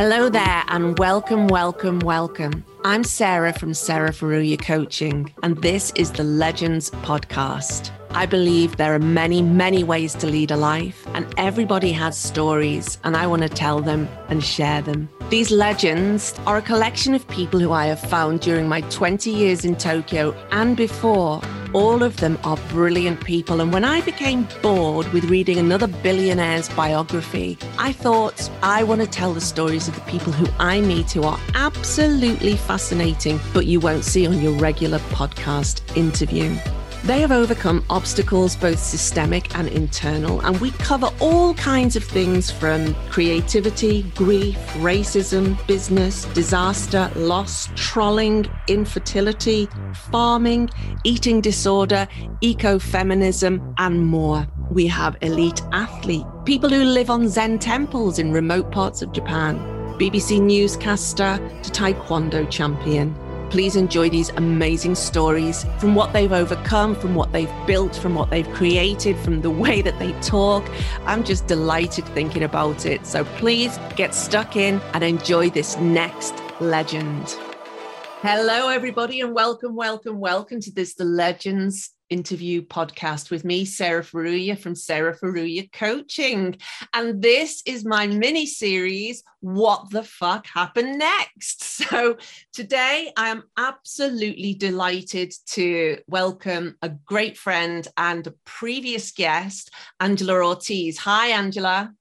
Hello there and welcome. I'm Sarah from Sarah Furuya Coaching, and this is the Legends Podcast. I believe there are many ways to lead a life, and everybody has stories, and I want to tell them and share them. These legends are a collection of people who I have found during my 20 years in Tokyo and before. All of them are brilliant people, and when I became bored with reading another billionaire's biography, I thought, I want to tell the stories of the people who I meet who are absolutely fascinating, but you won't see on your regular podcast interview. They have overcome obstacles, both systemic and internal, and we cover all kinds of things from creativity, grief, racism, business, disaster, loss, trolling, infertility, farming, eating disorder, ecofeminism, and more. We have elite athletes, people who live on Zen temples in remote parts of Japan, BBC newscaster to Taekwondo champion. Please enjoy these amazing stories from what they've overcome, from what they've built, from what they've created, from the way that they talk. I'm just delighted thinking about it. So please get stuck in and enjoy this next legend. Hello, everybody, and welcome to this, the Legends Interview Podcast with me, Sarah Furuya from Sarah Furuya Coaching. And this is my mini series, What the Fuck Happened Next? So today I am absolutely delighted to welcome a great friend and a previous guest, Angela Ortiz. Hi, Angela.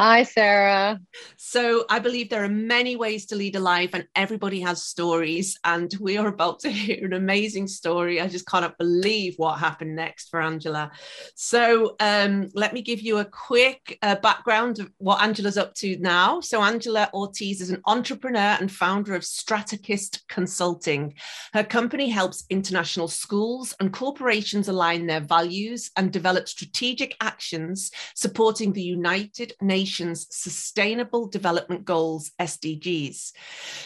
Hi, Sarah. So I believe there are many ways to lead a life, and everybody has stories, and we are about to hear an amazing story. I just cannot believe what happened next for Angela. So let me give you a quick background of what Angela's up to now. So Angela Ortiz is an entrepreneur and founder of Strategist Consulting. Her company helps international schools and corporations align their values and develop strategic actions supporting the United Nations Sustainable Development Goals, SDGs.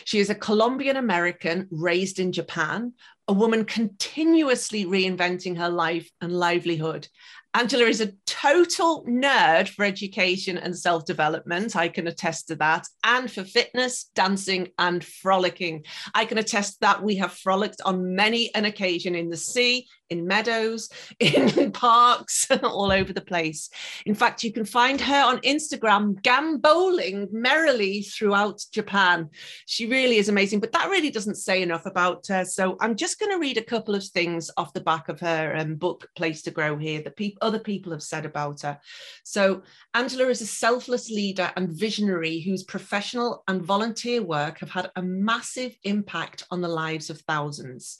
She is a Colombian American raised in Japan, a woman continuously reinventing her life and livelihood. Angela is a total nerd for education and self-development. I can attest to that. And for fitness, dancing, and frolicking. I can attest that we have frolicked on many an occasion in the sea, in meadows, in parks, all over the place. In fact, you can find her on Instagram gamboling merrily throughout Japan. She really is amazing, but that really doesn't say enough about her. So I'm just going to read a couple of things off the back of her book, Place to Grow here, that other people have said about her. So Angela is a selfless leader and visionary whose professional and volunteer work have had a massive impact on the lives of thousands.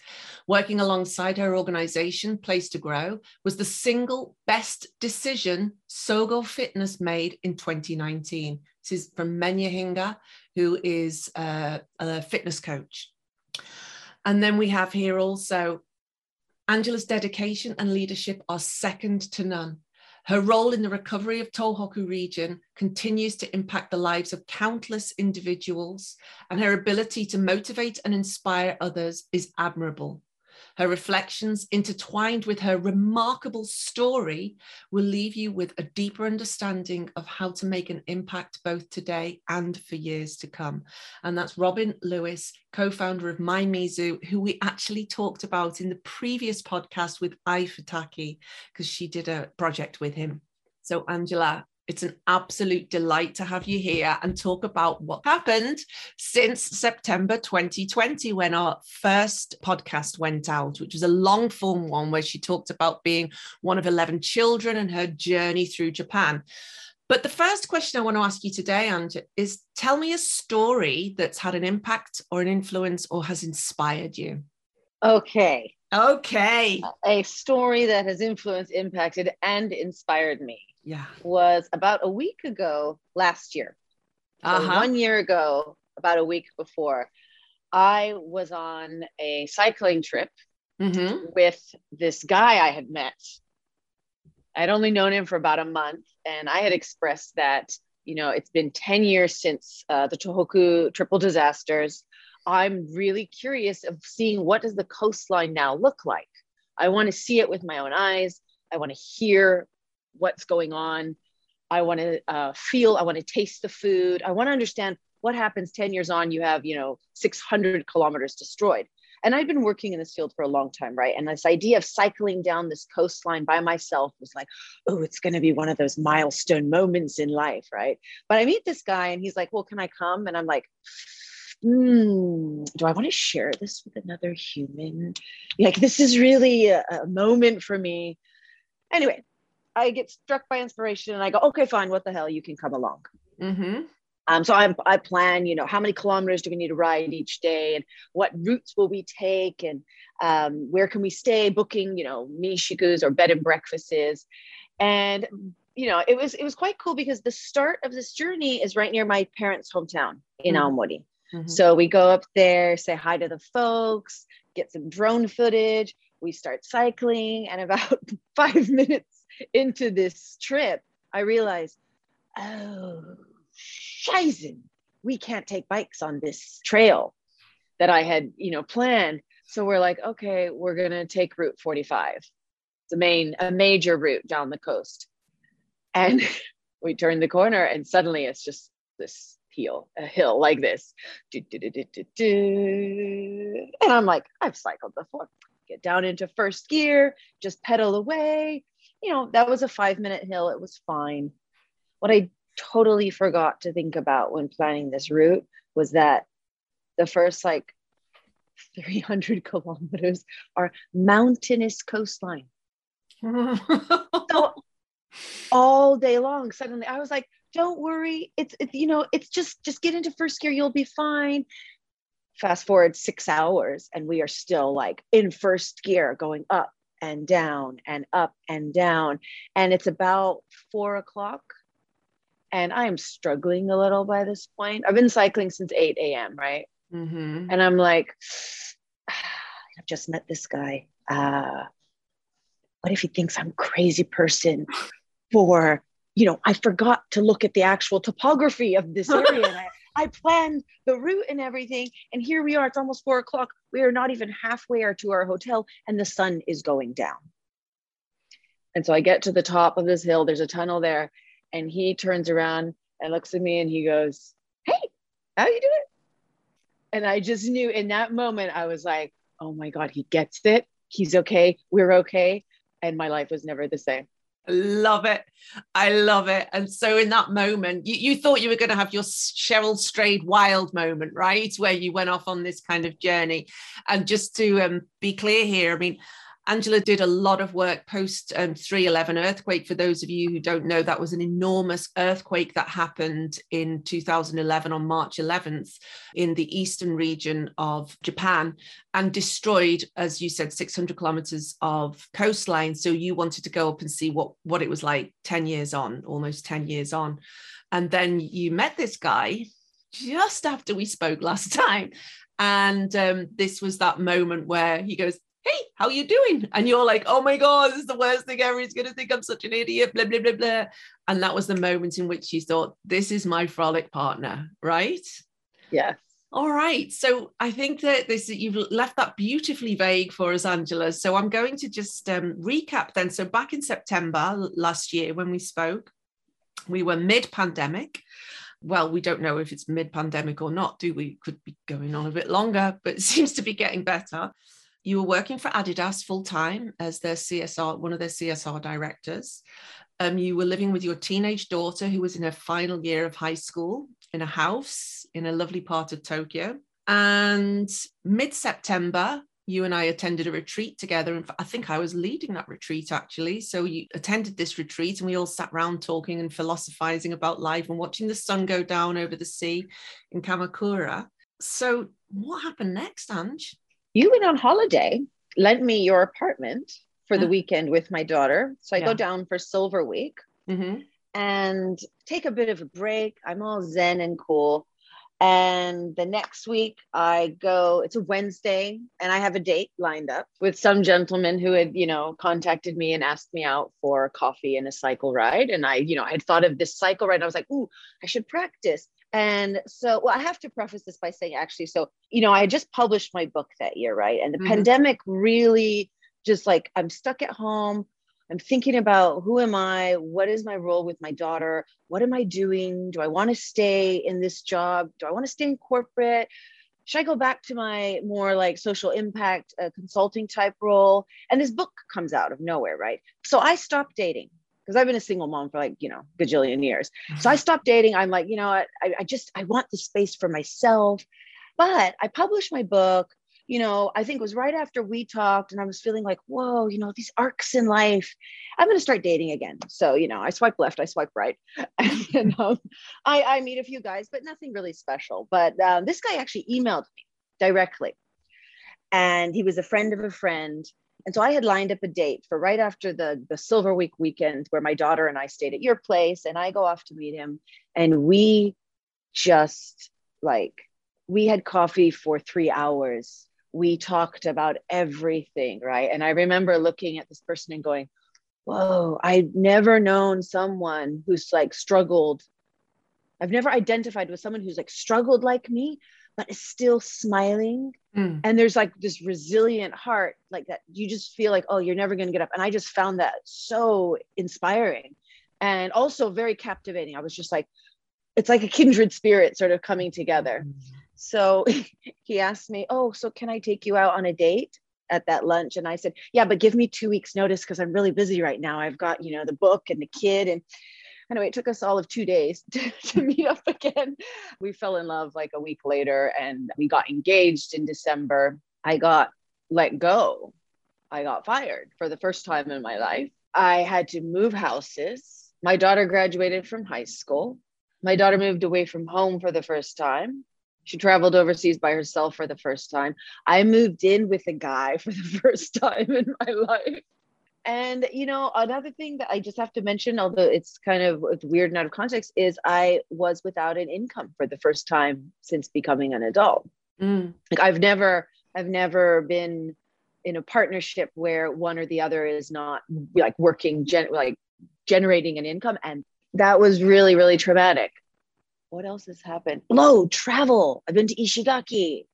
Working alongside her organization, Place to Grow, was the single best decision Sogo Fitness made in 2019. This is from Menya Hinga, who is a fitness coach. And then we have here also, Angela's dedication and leadership are second to none. Her role in the recovery of Tohoku region continues to impact the lives of countless individuals, and her ability to motivate and inspire others is admirable. Her reflections, intertwined with her remarkable story, will leave you with a deeper understanding of how to make an impact both today and for years to come. And that's Robin Lewis, co-founder of My Mizu, who we actually talked about in the previous podcast with Ai Futaki, because she did a project with him. So Angela, it's an absolute delight to have you here and talk about what happened since September 2020, when our first podcast went out, which was a long form one where she talked about being one of 11 children and her journey through Japan. But the first question I want to ask you today, Angela, is tell me a story that's had an impact or an influence or has inspired you. Okay. A story that has influenced, impacted, and inspired me. Yeah, was about a week ago last year. So 1 year ago, about a week before, I was on a cycling trip with this guy I had met. I'd only known him for about a month, and I had expressed that, you know, it's been 10 years since the Tohoku triple disasters. I'm really curious of seeing, what does the coastline now look like? I want to see it with my own eyes. I want to hear what's going on. I want to taste the food. I want to understand what happens 10 years on? You have, 600 kilometers destroyed. And I'd been working in this field for a long time, right? And this idea of cycling down this coastline by myself was like, oh, it's going to be one of those milestone moments in life, right? But I meet this guy and he's like, well, can I come? And I'm like, do I want to share this with another human? Like, this is really a moment for me. Anyway, I get struck by inspiration and I go, okay, fine. What the hell? You can come along. Mm-hmm. So I plan, how many kilometers do we need to ride each day and what routes will we take and where can we stay, booking, nishikus or bed and breakfasts. And, it was quite cool because the start of this journey is right near my parents' hometown in Aomori. Mm-hmm. So we go up there, say hi to the folks, get some drone footage. We start cycling, and about 5 minutes into this trip, I realized, oh, shizen, we can't take bikes on this trail that I had, planned. So we're like, okay, we're going to take Route 45. It's a major route down the coast. And we turn the corner, and suddenly it's just this a hill like this. And I'm like, I've cycled before. Get down into first gear, just pedal away. That was a 5-minute hill. It was fine. What I totally forgot to think about when planning this route was that the first 300 kilometers are mountainous coastline. So all day long, suddenly I was like, don't worry. It's just get into first gear. You'll be fine. Fast forward 6 hours and we are still in first gear going up and down and up and down. And it's about 4 o'clock and I'm struggling a little by this point. I've been cycling since 8 a.m. right? Mm-hmm. And I'm like, I've just met this guy. What if he thinks I'm a crazy person for, I forgot to look at the actual topography of this area. And I planned the route and everything. And here we are, it's almost 4 o'clock. We are not even halfway to our hotel and the sun is going down. And so I get to the top of this hill, there's a tunnel there. And he turns around and looks at me and he goes, hey, how you doing? And I just knew in that moment, I was like, oh my God, he gets it. He's okay, we're okay. And my life was never the same. Love it. I love it. And so in that moment, you thought you were going to have your Cheryl Strayed wild moment, right? Where you went off on this kind of journey. And just to be clear here, I mean, Angela did a lot of work post 3/11 earthquake. For those of you who don't know, that was an enormous earthquake that happened in 2011 on March 11th in the eastern region of Japan and destroyed, as you said, 600 kilometers of coastline. So you wanted to go up and see what it was like 10 years on, almost 10 years on. And then you met this guy just after we spoke last time. And this was that moment where he goes, hey, how you doing? And you're like, oh my God, this is the worst thing ever. He's going to think I'm such an idiot, blah, blah, blah, blah. And that was the moment in which you thought, this is my frolic partner, right? Yeah. All right. So I think that you've left that beautifully vague for us, Angela. So I'm going to just recap then. So back in September last year when we spoke, we were mid-pandemic. Well, we don't know if it's mid-pandemic or not, do we? Could be going on a bit longer, but it seems to be getting better. You were working for Adidas full-time as their CSR, one of their CSR directors. You were living with your teenage daughter who was in her final year of high school in a house in a lovely part of Tokyo. And mid-September, you and I attended a retreat together. And I think I was leading that retreat, actually. So you attended this retreat and we all sat around talking and philosophizing about life and watching the sun go down over the sea in Kamakura. So what happened next, Ange? You went on holiday, lent me your apartment for the weekend with my daughter. So I go down for Silver Week and take a bit of a break. I'm all zen and cool. And the next week I go, it's a Wednesday, and I have a date lined up with some gentleman who had, contacted me and asked me out for coffee and a cycle ride. And I, I had thought of this cycle ride. And I was like, ooh, I should practice. And so, well, I have to preface this by saying, actually, so, I had just published my book that year, right? And the pandemic really just I'm stuck at home. I'm thinking about who am I? What is my role with my daughter? What am I doing? Do I want to stay in this job? Do I want to stay in corporate? Should I go back to my more like social impact consulting type role? And this book comes out of nowhere, right? So I stopped dating because I've been a single mom for like, gajillion years. So I stopped dating. I'm like, I want the space for myself. But I published my book, I think it was right after we talked and I was feeling like, whoa, these arcs in life, I'm going to start dating again. So, I swipe left, I swipe right. And I meet a few guys, but nothing really special. But this guy actually emailed me directly and he was a friend of a friend. And so I had lined up a date for right after the Silver Week weekend where my daughter and I stayed at your place and I go off to meet him. And we had coffee for 3 hours. We talked about everything, right? And I remember looking at this person and going, whoa, I've never known someone who's like struggled. I've never identified with someone who's like struggled like me, but is still smiling. Mm. And there's like this resilient heart like that. You just feel like, oh, you're never going to get up. And I just found that so inspiring and also very captivating. I was just like, it's like a kindred spirit sort of coming together. Mm. So he asked me, oh, so can I take you out on a date at that lunch? And I said, yeah, but give me 2 weeks notice because I'm really busy right now. I've got, the book and the kid. And anyway, it took us all of 2 days to meet up again. We fell in love like a week later and we got engaged in December. I got let go. I got fired for the first time in my life. I had to move houses. My daughter graduated from high school. My daughter moved away from home for the first time. She traveled overseas by herself for the first time. I moved in with a guy for the first time in my life. And, another thing that I just have to mention, although it's kind of weird and out of context, is I was without an income for the first time since becoming an adult. Mm. Like I've never been in a partnership where one or the other is not like working, generating an income. And that was really, really traumatic. What else has happened? Travel. I've been to Ishigaki.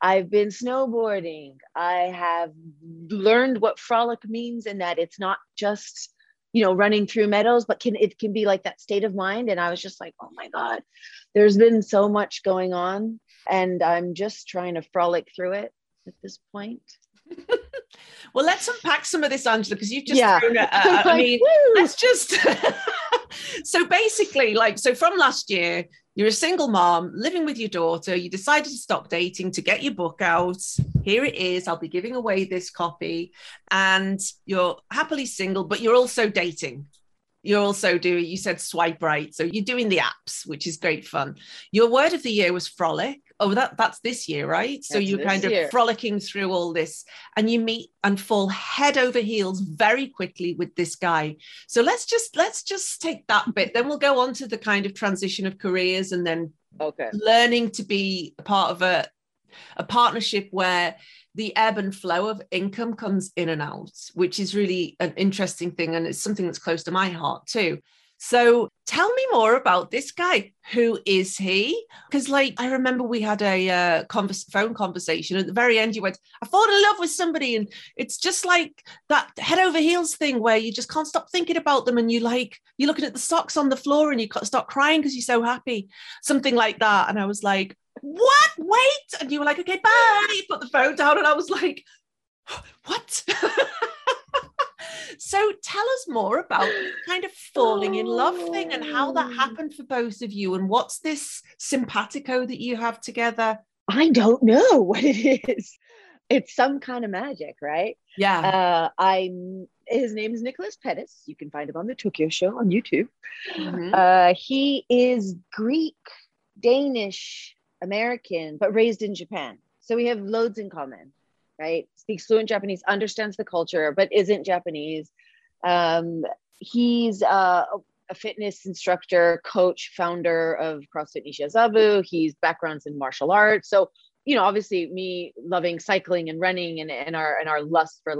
I've been snowboarding. I have learned what frolic means and that it's not just, running through meadows, but it can be like that state of mind. And I was just like, oh my God, there's been so much going on and I'm just trying to frolic through it at this point. Well, let's unpack some of this, Angela, because you've just thrown it. Let's just... So basically, from last year, you're a single mom living with your daughter. You decided to stop dating to get your book out. Here it is. I'll be giving away this copy. And you're happily single, but you're also dating. You're also you said swipe right. So you're doing the apps, which is great fun. Your word of the year was frolic. Oh, that's this year, right? That's so you're kind of frolicking through all this and you meet and fall head over heels very quickly with this guy. So let's just take that bit. Then we'll go on to the kind of transition of careers and then learning to be part of a partnership where the ebb and flow of income comes in and out, which is really an interesting thing. And it's something that's close to my heart too. So tell me more about this guy. Who is he? Because I remember we had a phone conversation. At the very end, you went, I fall in love with somebody. And it's just like that head over heels thing where you just can't stop thinking about them. And you're looking at the socks on the floor and you can't start crying because you're so happy, something like that. And I was like, what? Wait. And you were like, okay, bye. You put the phone down. And I was like, what? So tell us more about kind of falling in love thing and how that happened for both of you. And what's this simpatico that you have together? I don't know what it is. It's some kind of magic, right? Yeah. His name is Nicholas Pettis. You can find him on the Tokyo Show on YouTube. Mm-hmm. He is Greek, Danish, American, but raised in Japan. So we have loads in common. Right? Speaks fluent Japanese, understands the culture, but isn't Japanese. He's a fitness instructor, coach, founder of CrossFit Nishiazabu. He's backgrounds in martial arts. So, obviously me loving cycling and running and our lust for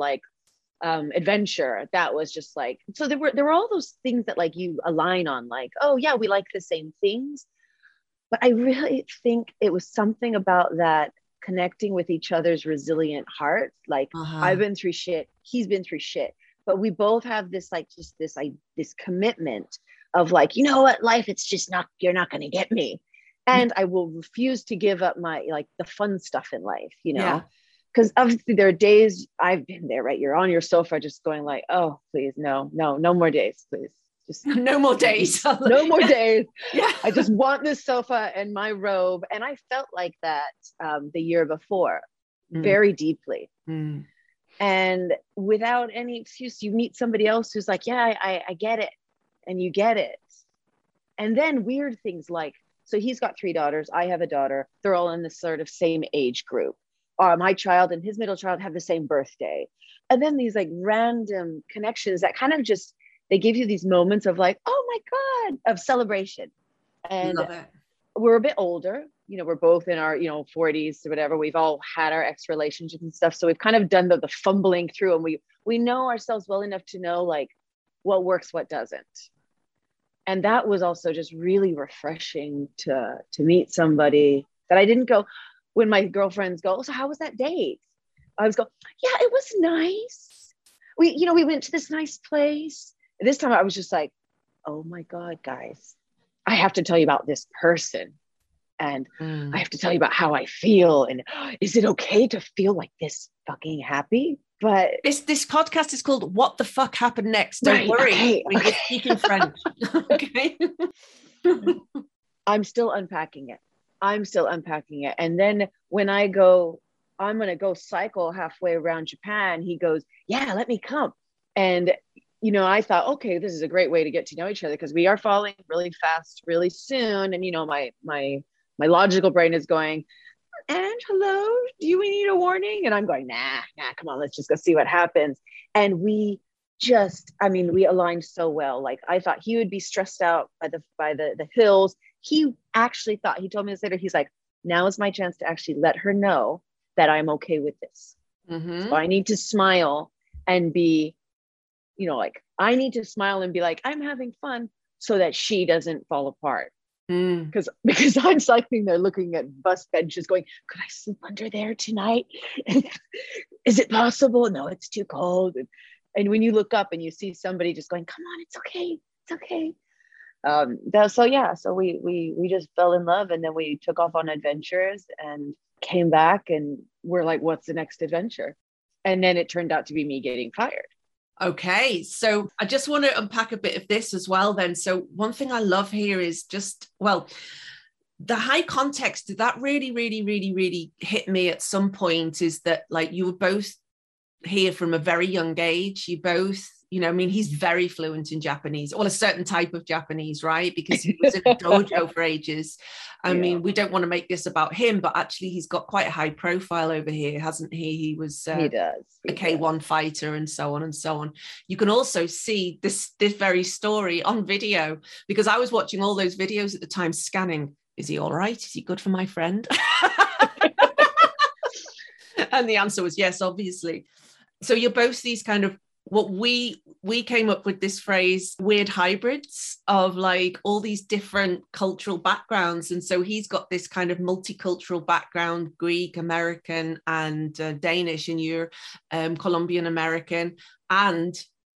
adventure, that was just so there were all those things that you align on, oh yeah, we like the same things. But I really think it was something about that connecting with each other's resilient hearts. I've been through shit. He's been through shit. But we both have this, like, just this, like, this commitment of, like, you know what, life, it's just not, you're not going to get me. And I will refuse to give up my, like, the fun stuff in life, you know? Yeah. Because obviously there are days I've been there, right? You're on your sofa just going like, oh, please, no more days, please. Just no more days. No more days. Yeah. I just want this sofa and my robe. And I felt like that the year before, very deeply. Mm. And without any excuse, you meet somebody else who's like, yeah, I get it. And you get it. And then weird things like, so he's got three daughters. I have a daughter. They're all in the sort of same age group. My child and his middle child have the same birthday. And then these like random connections that kind of just, they give you these moments of like, oh my God, of celebration. And we're a bit older, you know, we're both in our, you know, 40s or whatever. We've all had our ex relationships and stuff. So we've kind of done the fumbling through, and we know ourselves well enough to know like what works, what doesn't. And that was also just really refreshing to meet somebody that I didn't go, when my girlfriends go, so how was that date? I was going, yeah, it was nice. We went to this nice place. This time I was just like, oh my God, guys, I have to tell you about this person. And I have to tell you about how I feel. And is it okay to feel like this fucking happy? But this podcast is called What the Fuck Happened Next? Don't worry. Okay. When you're speaking French. Okay. I'm still unpacking it. And then when I go, I'm going to go cycle halfway around Japan, he goes, yeah, let me come. And, you know, I thought, okay, this is a great way to get to know each other, because we are falling really fast, really soon. And, you know, my logical brain is going, Angela, do we need a warning? And I'm going, nah, come on, let's just go see what happens. And we just, I mean, we aligned so well. Like, I thought he would be stressed out by the hills. He actually thought, he told me this later, he's like, now is my chance to actually let her know that I'm okay with this. Mm-hmm. So I need to smile and be, you know, like, I need to smile and be like, I'm having fun, so that she doesn't fall apart. Because I'm cycling there looking at bus benches going, could I sleep under there tonight? Is it possible? No, it's too cold. And when you look up and you see somebody just going, come on, it's okay. It's okay. So we just fell in love, and then we took off on adventures and came back, and we're like, what's the next adventure? And then it turned out to be me getting fired. Okay. So I just want to unpack a bit of this as well then. So one thing I love here is just, well, the high context that really, really, really, really hit me at some point is that, like, you were both here from a very young age. You both, you know, I mean, he's very fluent in Japanese, or a certain type of Japanese, right? Because he was in a dojo for ages. I mean, we don't want to make this about him, but actually he's got quite a high profile over here, hasn't he? He was a K1 fighter and so on and so on. You can also see this very story on video, because I was watching all those videos at the time, scanning, is he all right? Is he good for my friend? And the answer was yes, obviously. So you're both these kind of, what we came up with this phrase, weird hybrids of like all these different cultural backgrounds. And so he's got this kind of multicultural background, Greek, American, and Danish, and you're Colombian American. And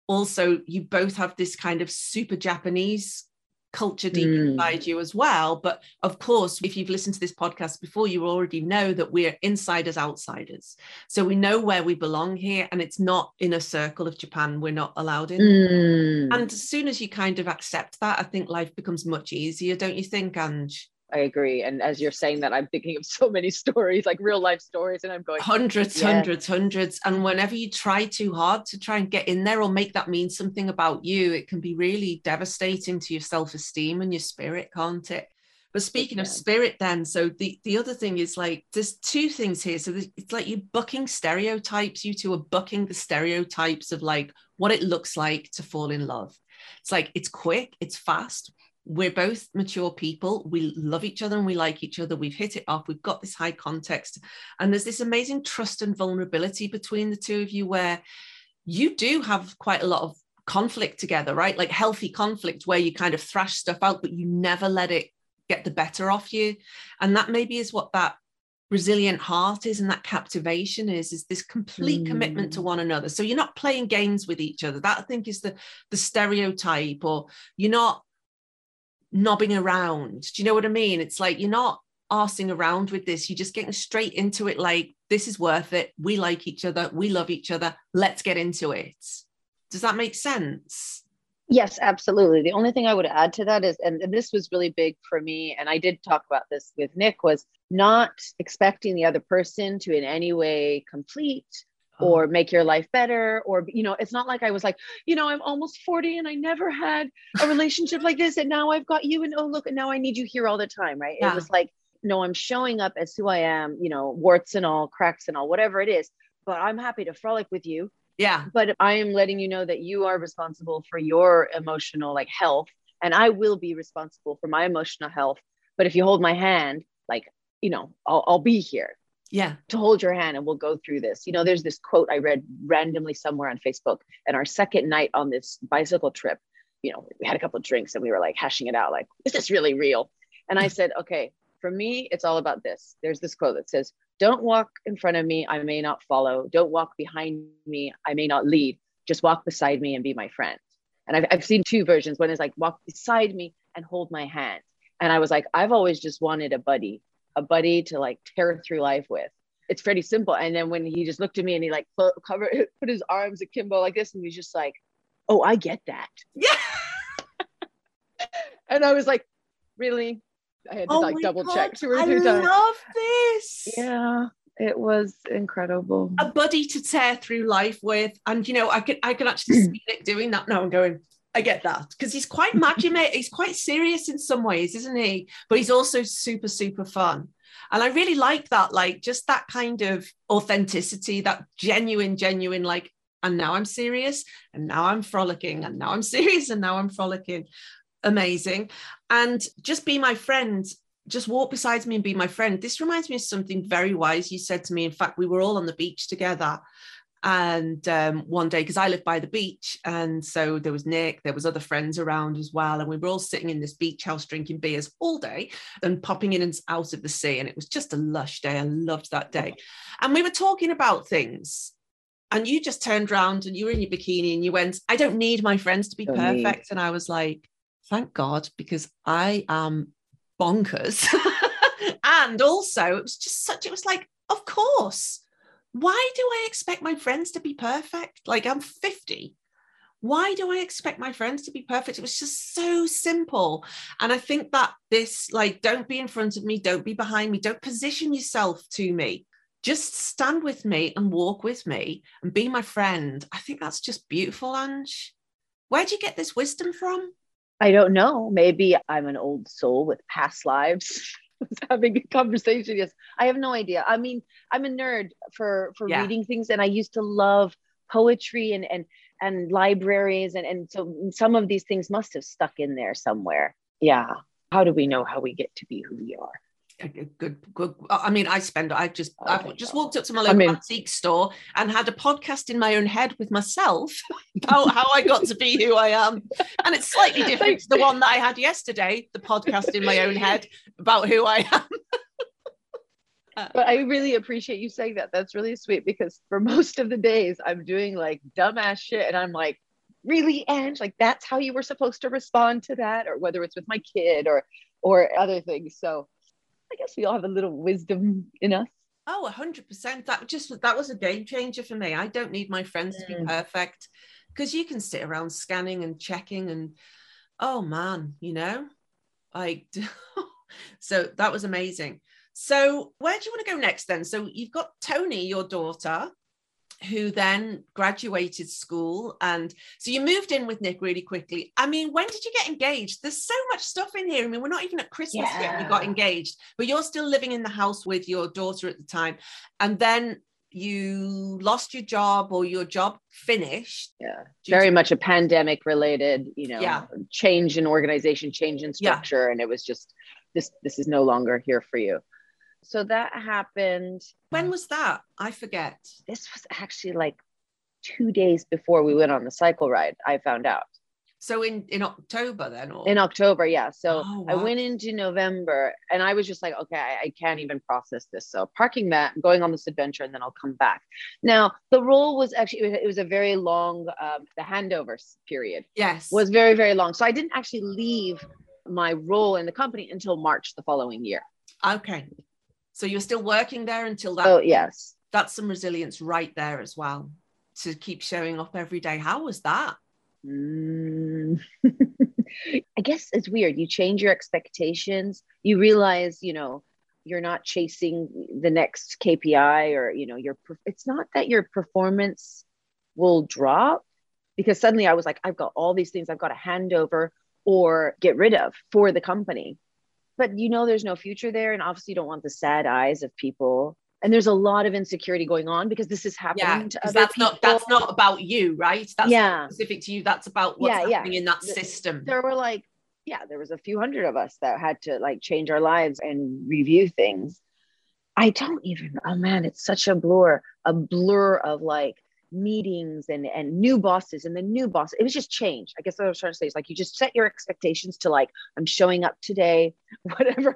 also you both have this kind of super Japanese culture deep inside you as well. But of course, if you've listened to this podcast before, you already know that we're insiders, outsiders. So we know where we belong here, and it's not in a circle of Japan. We're not allowed in. And as soon as you kind of accept that, I think life becomes much easier, don't you think, Ange? I agree. And as you're saying that, I'm thinking of so many stories, like real life stories, and I'm going hundreds. And whenever you try too hard to try and get in there or make that mean something about you, it can be really devastating to your self-esteem and your spirit, can't it? But speaking of spirit then, so the other thing is, like, there's two things here. So it's like you're bucking stereotypes. You two are bucking the stereotypes of, like, what it looks like to fall in love. It's like, it's quick, it's fast. We're both mature people. We love each other and we like each other. We've hit it off. We've got this high context. And there's this amazing trust and vulnerability between the two of you, where you do have quite a lot of conflict together, right? Like healthy conflict, where you kind of thrash stuff out, but you never let it get the better off you. And that maybe is what that resilient heart is and that captivation is this complete commitment to one another. So you're not playing games with each other. That I think is the stereotype, or you're not knobbing around. Do you know what I mean? It's like you're not arsing around with this. You're just getting straight into it. Like, this is worth it. We like each other. We love each other. Let's get into it. Does that make sense? Yes, absolutely. The only thing I would add to that is, and this was really big for me, and I did talk about this with Nick, was not expecting the other person to in any way complete or make your life better. Or, you know, it's not like I was like, you know, I'm almost 40 and I never had a relationship like this. And now I've got you, and oh, look, now I need you here all the time. Right. Yeah. It was like, no, I'm showing up as who I am, you know, warts and all, cracks and all, whatever it is, but I'm happy to frolic with you. Yeah. But I am letting you know that you are responsible for your emotional like health, and I will be responsible for my emotional health. But if you hold my hand, like, you know, I'll be here. Yeah. To hold your hand, and we'll go through this. You know, there's this quote I read randomly somewhere on Facebook, and our second night on this bicycle trip, you know, we had a couple of drinks and we were like hashing it out. Like, is this really real? And I said, okay, for me, it's all about this. There's this quote that says, don't walk in front of me, I may not follow. Don't walk behind me, I may not lead. Just walk beside me and be my friend. And I've seen two versions. One is like, walk beside me and hold my hand. And I was like, I've always just wanted a buddy to like tear through life with. It's pretty simple. And then when he just looked at me and he like put his arms akimbo like this, and he was just like, oh, I get that. Yeah. And I was like, really? I had to double check 2 or 3 times. I love this. Yeah, it was incredible. A buddy to tear through life with. And, you know, I could actually see Nick doing that now. I'm going, I get that. Because he's quite magic. He's quite serious in some ways, isn't he? But he's also super, super fun. And I really like that, like just that kind of authenticity, that genuine, like, and now I'm serious, and now I'm frolicking, and now I'm serious, and now I'm frolicking. Amazing. And just be my friend, just walk beside me and be my friend. This reminds me of something very wise you said to me. In fact, we were all on the beach together, and one day, because I live by the beach, and so there was Nick, there was other friends around as well, and we were all sitting in this beach house drinking beers all day and popping in and out of the sea, and it was just a lush day. I loved that day. And we were talking about things, and you just turned around and you were in your bikini and you went, I don't need my friends to be perfect. And I was like, thank God, because I am bonkers. And also, it was like, of course, why do I expect my friends to be perfect? Like, I'm 50. Why do I expect my friends to be perfect? It was just so simple. And I think that this, like, don't be in front of me, don't be behind me, don't position yourself to me. Just stand with me and walk with me and be my friend. I think that's just beautiful, Ange. Where do you get this wisdom from? I don't know. Maybe I'm an old soul with past lives. I was having a conversation. Yes, I have no idea. I mean, I'm a nerd for reading things, and I used to love poetry and libraries, and so some of these things must have stuck in there somewhere. Yeah. How do we know how we get to be who we are? Good. I mean, I've just walked up to my local antique store and had a podcast in my own head with myself about how I got to be who I am. And it's slightly different to the one that I had yesterday, the podcast in my own head about who I am. But I really appreciate you saying that. That's really sweet, because for most of the days I'm doing like dumbass shit, and I'm like, really, Ange? Like, that's how you were supposed to respond to that? Or whether it's with my kid or other things. So I guess we all have a little wisdom in us. Oh, 100%. That was a game changer for me. I don't need my friends to be perfect, because you can sit around scanning and checking and, oh man, you know, like, so that was amazing. So where do you want to go next then? So you've got Tony, your daughter, who then graduated school. And so you moved in with Nick really quickly. I mean, when did you get engaged? There's so much stuff in here. I mean, we're not even at Christmas yet when you got engaged, but you're still living in the house with your daughter at the time. And then you lost your job, or your job finished. Yeah, very much a pandemic related, you know, change in organization, change in structure. Yeah. And it was just, this is no longer here for you. So that happened. When was that? I forget. This was actually like 2 days before we went on the cycle ride, I found out. So in October then? Or? In October, yeah. So I went into November and I was just like, okay, I can't even process this. So parking that, I'm going on this adventure and then I'll come back. Now, the role was actually, it was a very long, the handover period. Yes. Was very, very long. So I didn't actually leave my role in the company until March the following year. Okay. So you're still working there until that? Oh, yes. That's some resilience right there as well, to keep showing up every day. How was that? I guess it's weird. You change your expectations. You realize, you know, you're not chasing the next KPI, or, you know, it's not that your performance will drop, because suddenly I was like, I've got all these things I've got to hand over or get rid of for the company. But you know, there's no future there. And obviously you don't want the sad eyes of people. And there's a lot of insecurity going on because this is happening to other people. That's not about you, right? That's not specific to you. That's about what's happening in that system. There was a few hundred of us that had to like change our lives and review things. I don't even, it's such a blur of like meetings and new bosses and the new boss. It was just change. I guess what I was trying to say is like, you just set your expectations to like, I'm showing up today, whatever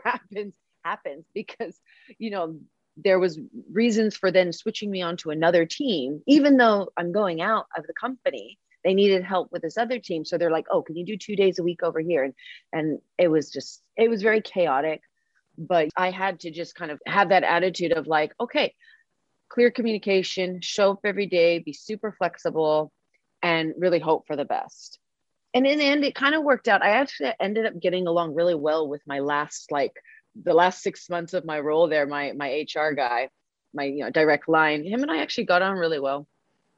happens, because, you know, there was reasons for then switching me on to another team, even though I'm going out of the company. They needed help with this other team. So they're like, oh, can you do 2 days a week over here? And it was very chaotic, but I had to just kind of have that attitude of like, okay, clear communication, show up every day, be super flexible, and really hope for the best. And in the end, it kind of worked out. I actually ended up getting along really well with my the last 6 months of my role there, my HR guy, my, you know, direct line, him and I actually got on really well.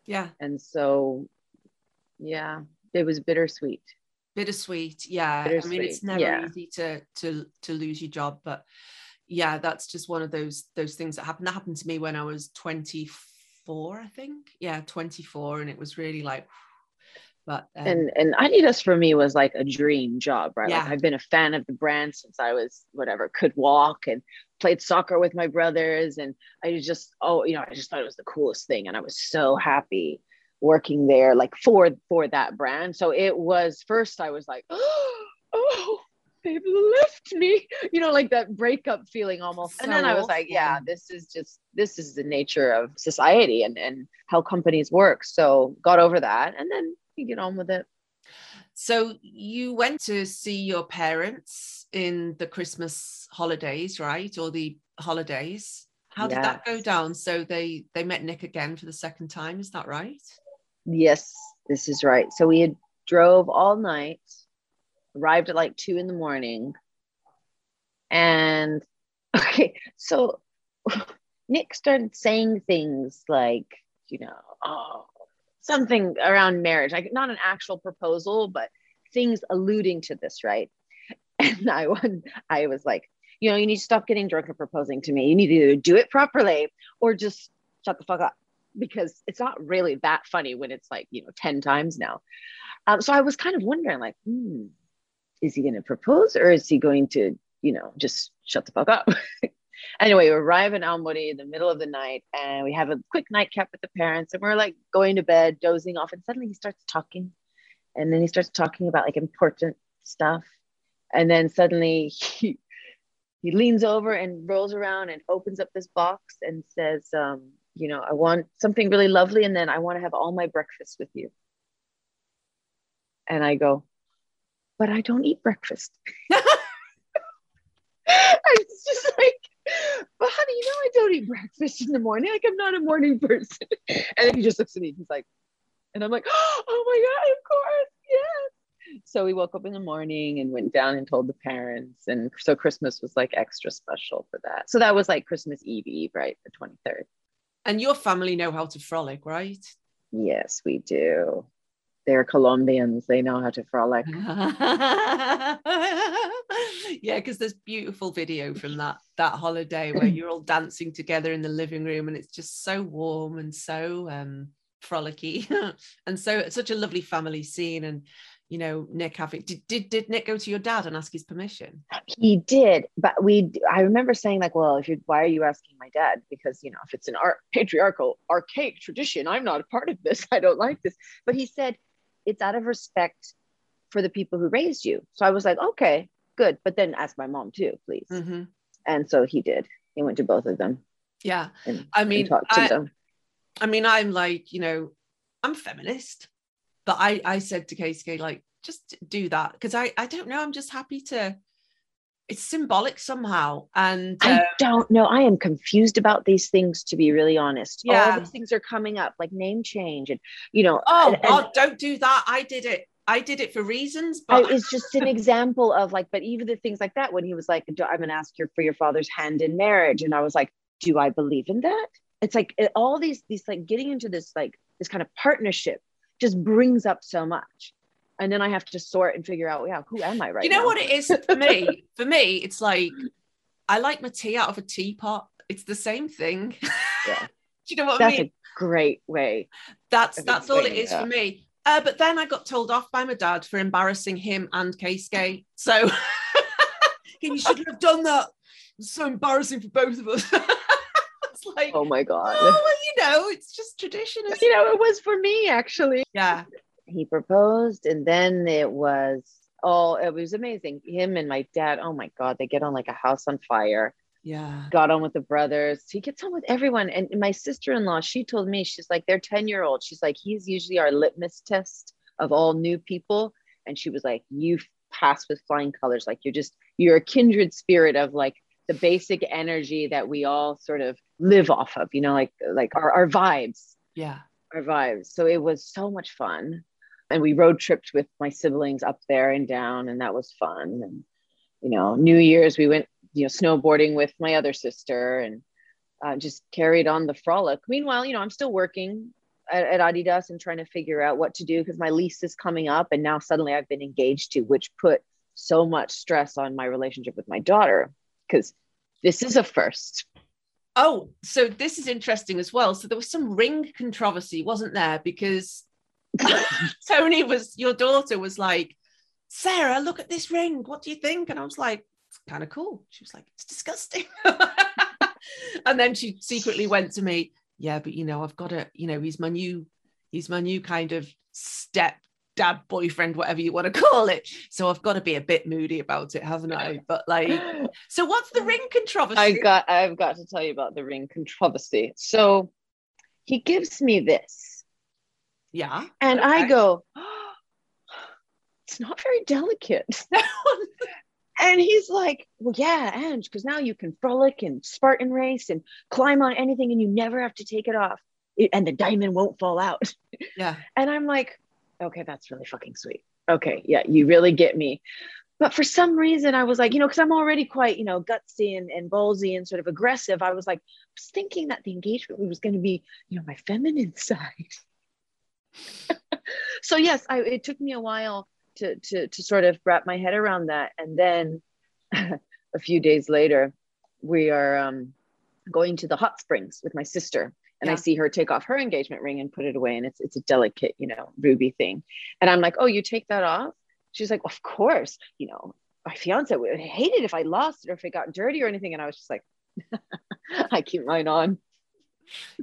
Yeah. And so, yeah, it was bittersweet. Yeah. Bittersweet. I mean, it's never easy to lose your job, but yeah, that's just one of those things that happened. That happened to me when I was 24, I think. Yeah. 24. And it was really like, but, and Adidas for me was like a dream job, right? Yeah. Like I've been a fan of the brand since I was could walk, and played soccer with my brothers. And I just thought it was the coolest thing. And I was so happy working there, like for that brand. So it was, first I was like, oh, they've left me, you know, like that breakup feeling almost. So and then I was awful. Like, yeah, this is the nature of society and how companies work. So got over that. And then you get on with it. So you went to see your parents in the Christmas holidays, right? Or the holidays. How did that go down? So they met Nick again for the second time. Is that right? Yes, this is right. So we had drove all night, arrived at like 2 a.m. And okay, so Nick started saying things like, you know, something around marriage, like not an actual proposal, but things alluding to this, right? And I was like, you know, you need to stop getting drunk and proposing to me. You need to either do it properly or just shut the fuck up, because it's not really that funny when it's like, you know, 10 times now. So I was kind of wondering like, is he going to propose or is he going to, you know, just shut the fuck up? Anyway, we arrive in Almaty in the middle of the night and we have a quick nightcap with the parents and we're like going to bed, dozing off, and suddenly he starts talking. And then he starts talking about like important stuff. And then suddenly he leans over and rolls around and opens up this box and says, you know, I want something really lovely. And then I want to have all my breakfast with you. And I go, but I don't eat breakfast. I was just like, but honey, you know I don't eat breakfast in the morning. Like, I'm not a morning person. And then he just looks at me. He's like, and I'm like, oh my God, of course, yes. So we woke up in the morning and went down and told the parents. And so Christmas was like extra special for that. So that was like Christmas Eve, right? The 23rd. And your family know how to frolic, right? Yes, we do. They're Colombians. They know how to frolic. Yeah, because there's beautiful video from that holiday where you're all dancing together in the living room, and it's just so warm and so frolicky, and so it's such a lovely family scene. And you know, Nick having did Nick go to your dad and ask his permission? He did, but I remember saying like, well, why are you asking my dad? Because you know, if it's an patriarchal, archaic tradition, I'm not a part of this. I don't like this. But he said it's out of respect for the people who raised you. So I was like, okay, good. But then ask my mom too, please. Mm-hmm. And so he did. He went to both of them. Yeah. And, I mean, I'm like, you know, I'm feminist, but I said to Keisuke, like, just do that. Because I don't know. I'm just happy to, it's symbolic somehow. And I don't know. I am confused about these things, to be really honest. Yeah. All these things are coming up, like name change and, you know. Oh, don't do that. I did it for reasons, but it's just an example of like, but even the things like that, when he was like, I'm going to ask you for your father's hand in marriage. And I was like, do I believe in that? It's like all these like getting into this, like this kind of partnership just brings up so much. And then I have to sort and figure out, yeah, who am I right now? You know now? What it is for me? For me, it's like, I like my tea out of a teapot. It's the same thing. Yeah. Do you know what I mean? That's a great way. That's all it is for me. But then I got told off by my dad for embarrassing him and Keisuke. So you shouldn't have done that. It's so embarrassing for both of us. It's like, oh my God. Oh, well, you know, it's just tradition. You know, it was for me, actually. Yeah. He proposed, and then it was amazing. Him and my dad, oh my God, they get on like a house on fire. Yeah. Got on with the brothers. He gets on with everyone. And my sister-in-law, she told me, she's like, their 10-year-old. She's like, he's usually our litmus test of all new people. And she was like, you pass with flying colors. Like you're a kindred spirit of like the basic energy that we all sort of live off of, you know, like our vibes. Yeah. Our vibes. So it was so much fun. And we road tripped with my siblings up there and down, and that was fun. And, you know, New Year's, we went, you know, snowboarding with my other sister and just carried on the frolic. Meanwhile, you know, I'm still working at Adidas and trying to figure out what to do because my lease is coming up. And now suddenly I've been engaged to, which put so much stress on my relationship with my daughter because this is a first. Oh, so this is interesting as well. So there was some ring controversy, wasn't there? Because your daughter was like, Sarah, look at this ring. What do you think? And I was like, it's kind of cool. She was like, it's disgusting. And then she secretly went to me, yeah, but you know, I've got to, you know, he's my new kind of stepdad boyfriend, whatever you want to call it. So I've got to be a bit moody about it, haven't I? But like, so what's the ring controversy? I've got to tell you about the ring controversy. So he gives me this. Yeah. And okay. I go, oh, it's not very delicate. And he's like, well, yeah, Ange, because now you can frolic and Spartan race and climb on anything and you never have to take it off. And the diamond won't fall out. Yeah. And I'm like, okay, that's really fucking sweet. Okay. Yeah. You really get me. But for some reason I was like, you know, because I'm already quite, you know, gutsy and ballsy and sort of aggressive. I was like, I was thinking that the engagement was going to be, you know, my feminine side. So yes, it took me a while to sort of wrap my head around that. And then a few days later, we are going to the hot springs with my sister, and yeah. I see her take off her engagement ring and put it away, and it's a delicate, you know, ruby thing. And I'm like, oh, you take that off? She's like, of course, you know, my fiance would hate it if I lost it or if it got dirty or anything. And I was just like, I keep mine on.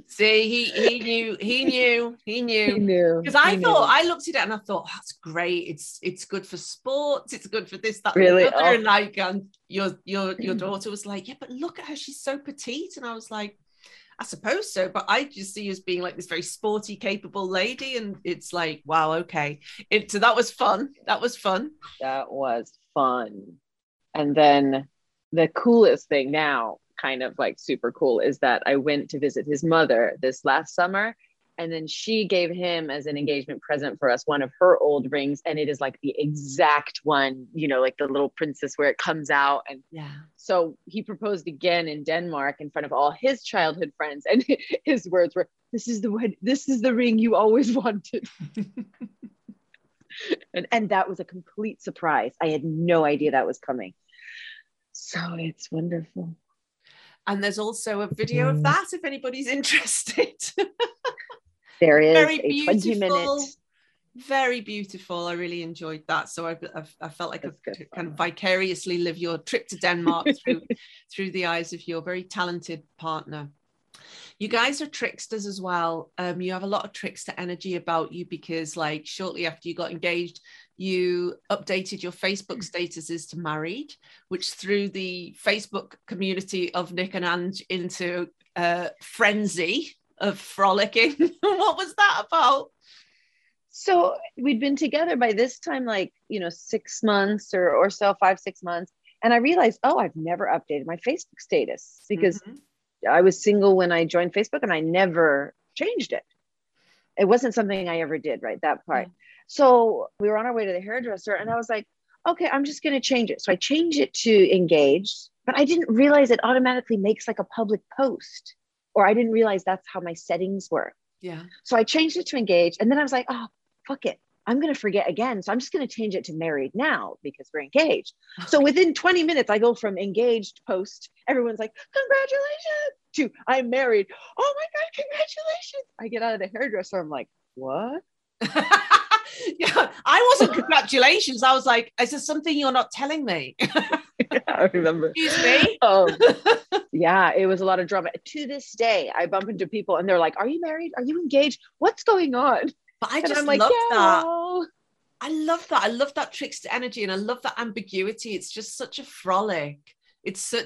See, he knew because I looked at it and I thought, oh, that's great, it's good for sports, it's good for this, that, really, and the other. And like, your daughter was like, yeah, but look at her, she's so petite. And I was like, I suppose so, but I just see you as being like this very sporty, capable lady. And it's like, wow, okay. So that was fun. And then the coolest thing now, kind of like super cool, is that I went to visit his mother this last summer, and then she gave him as an engagement present for us one of her old rings, and it is like the exact one, you know, like the little princess where it comes out. And yeah, so he proposed again in Denmark in front of all his childhood friends, and his words were, this is the one, this is the ring you always wanted. and that was a complete surprise. I had no idea that was coming. So it's wonderful. And there's also a video of that if anybody's interested. There is very a 20-minute. Very beautiful. I really enjoyed that. So I felt like I've kind of vicariously live your trip to Denmark through the eyes of your very talented partner. You guys are tricksters as well. You have a lot of trickster energy about you because, like, shortly after you got engaged, You updated your Facebook statuses to married, which threw the Facebook community of Nick and Ange into a frenzy of frolicking. What was that about? So we'd been together by this time, like, 6 months or so, 5-6 months. And I realized, I've never updated my Facebook status because I was single when I joined Facebook and I never changed it. It wasn't something I ever did, right? That part. Mm-hmm. So we were on our way to the hairdresser and I was like, okay, I'm just going to change it. So I changed it to engaged, but I didn't realize it automatically makes like a public post, or I didn't realize that's how my settings work. Yeah. So I changed it to engaged. And then I was like, fuck it. I'm going to forget again. So I'm just going to change it to married now because we're engaged. So within 20 minutes, I go from engaged post. Everyone's like, congratulations, to I'm married. Oh my God, congratulations. I get out of the hairdresser. I'm like, what? Yeah, I wasn't congratulations. I was like, is there something you're not telling me? Yeah, I remember. Excuse me. Yeah, it was a lot of drama. To this day, I bump into people and they're like, are you married? Are you engaged? What's going on? But I just love that. I love that. I love that trickster energy and I love that ambiguity. It's just such a frolic. It's so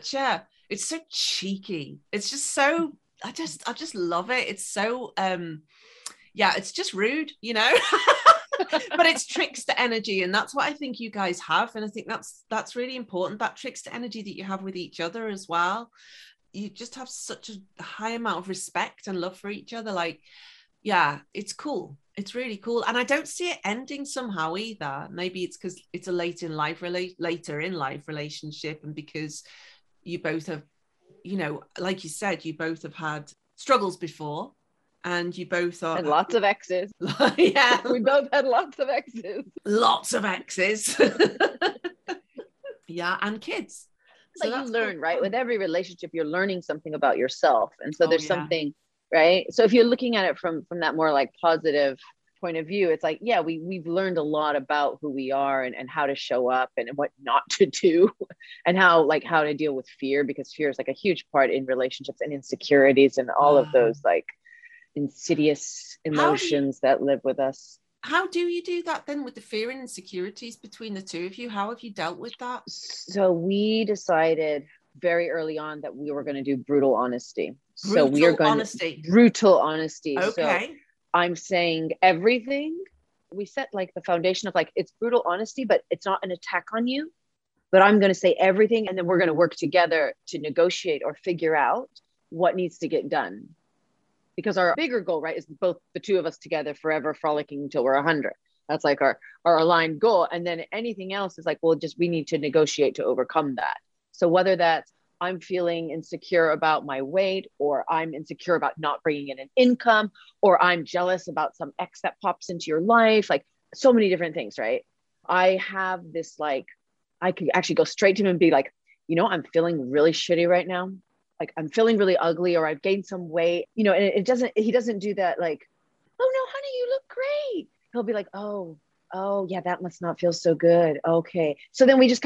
cheeky. It's just so, I just love it. It's so, yeah, it's just rude, but it's trickster energy. And that's what I think you guys have. And I think that's really important, that trickster energy that you have with each other as well. You just have such a high amount of respect and love for each other. Like, yeah, it's cool. It's really cool. And I don't see it ending somehow either. Maybe it's because it's a later in life relationship. And because you both have, like you said, you both have had struggles before and you both are. And lots of exes. Yeah. We both had lots of exes. Lots of exes. Yeah. And kids. So you learn, right? With every relationship, you're learning something about yourself. And so there's something. Right. So if you're looking at it from that more like positive point of view, it's like, yeah, we've learned a lot about who we are and how to show up and what not to do and how to deal with fear, because fear is like a huge part in relationships and insecurities and all of those like insidious emotions that live with us. How do you do that then with the fear and insecurities between the two of you? How have you dealt with that? So we decided very early on that we were going to do brutal honesty. Brutal honesty. Okay. So I'm saying everything. We set like the foundation of like, it's brutal honesty, but it's not an attack on you, but I'm going to say everything. And then we're going to work together to negotiate or figure out what needs to get done. Because our bigger goal, right, is both the two of us together forever frolicking until we're 100. That's like our aligned goal. And then anything else is like, well, we need to negotiate to overcome that. So whether that's, I'm feeling insecure about my weight, or I'm insecure about not bringing in an income, or I'm jealous about some ex that pops into your life, like so many different things, right? I have this, like, I could actually go straight to him and be like, I'm feeling really shitty right now. Like I'm feeling really ugly, or I've gained some weight, and he doesn't do that. Like, oh no, honey, you look great. He'll be like, oh yeah, that must not feel so good. Okay. So then we just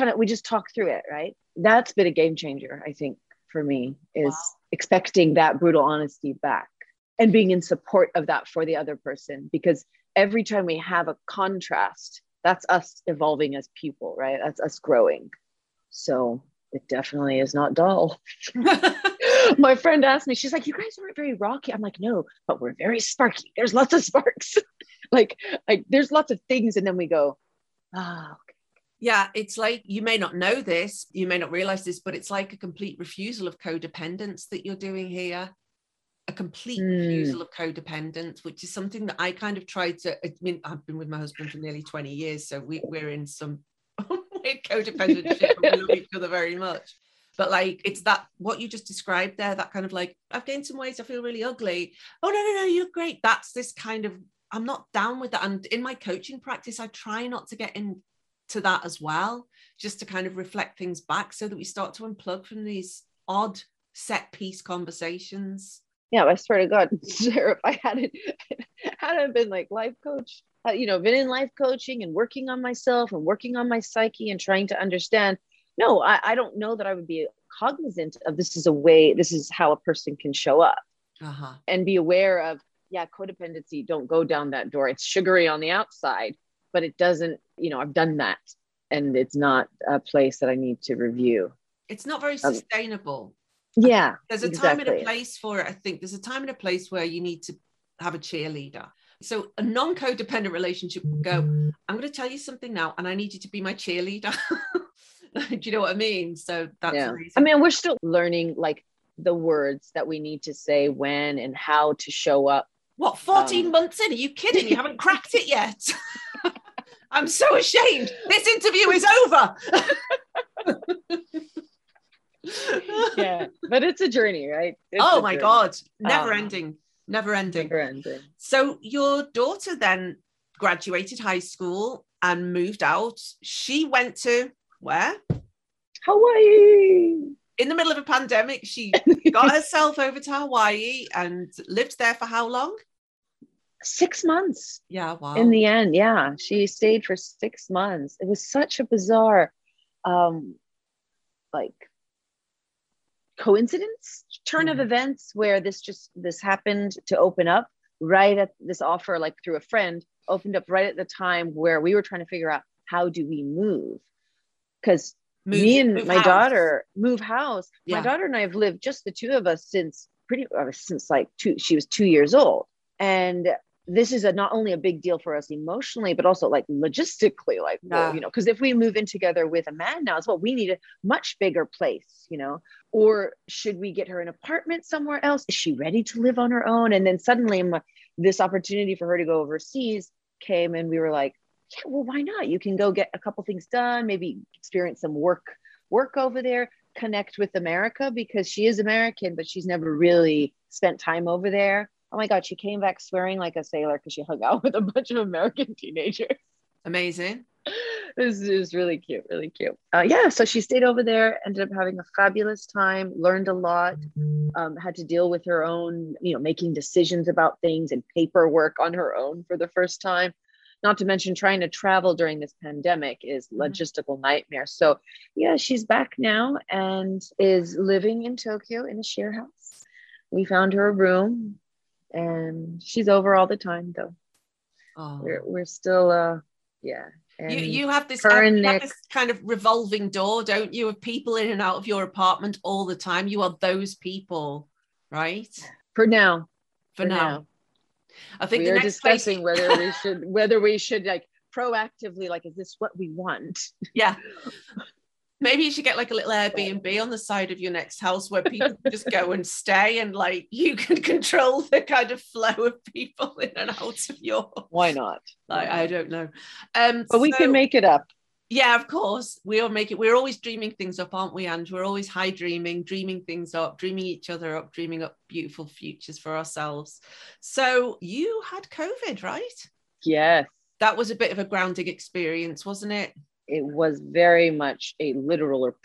talk through it. Right. That's been a game changer, I think, for me, is expecting that brutal honesty back and being in support of that for the other person, because every time we have a contrast, that's us evolving as people, right? That's us growing. So it definitely is not dull. My friend asked me, she's like, you guys aren't very rocky. I'm like, no, but we're very sparky. There's lots of sparks. Like there's lots of things. And then we go, okay. Yeah. It's like, you may not know this, you may not realize this, but it's like a complete refusal of codependence that you're doing here. A complete refusal of codependence, which is something that I kind of tried to, I've been with my husband for nearly 20 years. So we're in some weird codependent shit. We love each other very much. But like, it's that, what you just described there, that kind of like, I've gained some weight, I feel really ugly. Oh, no, you look great. That's this kind of, I'm not down with that. And in my coaching practice, I try not to get into that as well, just to kind of reflect things back so that we start to unplug from these odd set piece conversations. Yeah, I swear to God, Sarah, if I hadn't been like life coach, been in life coaching and working on myself and working on my psyche and trying to understand, no, I don't know that I would be cognizant of this is how a person can show up and be aware of, yeah, codependency, don't go down that door. It's sugary on the outside, but it doesn't, I've done that, and it's not a place that I need to review. It's not very sustainable. Yeah, there's a time and a place for it. I think there's a time and a place where you need to have a cheerleader. So a non-codependent relationship would go, I'm going to tell you something now, and I need you to be my cheerleader. Do you know what I mean? So that's amazing. I mean, we're still learning like the words that we need to say when and how to show up. What, 14 months in? Are you kidding? You haven't cracked it yet. I'm so ashamed. This interview is over. Yeah, but it's a journey, right? It's my God. Never ending. So your daughter then graduated high school and moved out. She went to where? Hawaii. In the middle of a pandemic, she got herself over to Hawaii and lived there for how long? 6 months. Yeah, wow. In the end, yeah. She stayed for 6 months. It was such a bizarre coincidence, turn of events, where this happened to open up right at this offer, like through a friend, opened up right at the time where we were trying to figure out, how do we move? Because me and my daughter move house. Yeah. My daughter and I have lived, just the two of us, she was 2 years old. And this is not only a big deal for us emotionally, but also like logistically, because if we move in together with a man now as well, we need a much bigger place, or should we get her an apartment somewhere else? Is she ready to live on her own? And then suddenly this opportunity for her to go overseas came, and we were like, yeah, well, why not? You can go get a couple things done, maybe experience some work over there, connect with America, because she is American, but she's never really spent time over there. Oh my God, she came back swearing like a sailor because she hung out with a bunch of American teenagers. Amazing. This is really cute, really cute. So she stayed over there, ended up having a fabulous time, learned a lot, had to deal with her own, making decisions about things and paperwork on her own for the first time. Not to mention trying to travel during this pandemic is logistical nightmare. So yeah, she's back now and is living in Tokyo in a share house. We found her a room. And she's over all the time, though. Oh. We're still, yeah. And you have this kind of revolving door, don't you, of people in and out of your apartment all the time. You are those people, right? For now. I think we're discussing whether we should like proactively, like, is this what we want? Yeah. Maybe you should get like a little Airbnb on the side of your next house where people can just go and stay, and like you can control the kind of flow of people in and out of your. Why not? Like, I don't know. But we can make it up. Yeah, of course. We're always dreaming things up, aren't we, Ange? We're always high dreaming things up, dreaming each other up, dreaming up beautiful futures for ourselves. So you had COVID, right? Yes. That was a bit of a grounding experience, wasn't it? It was very much a literal or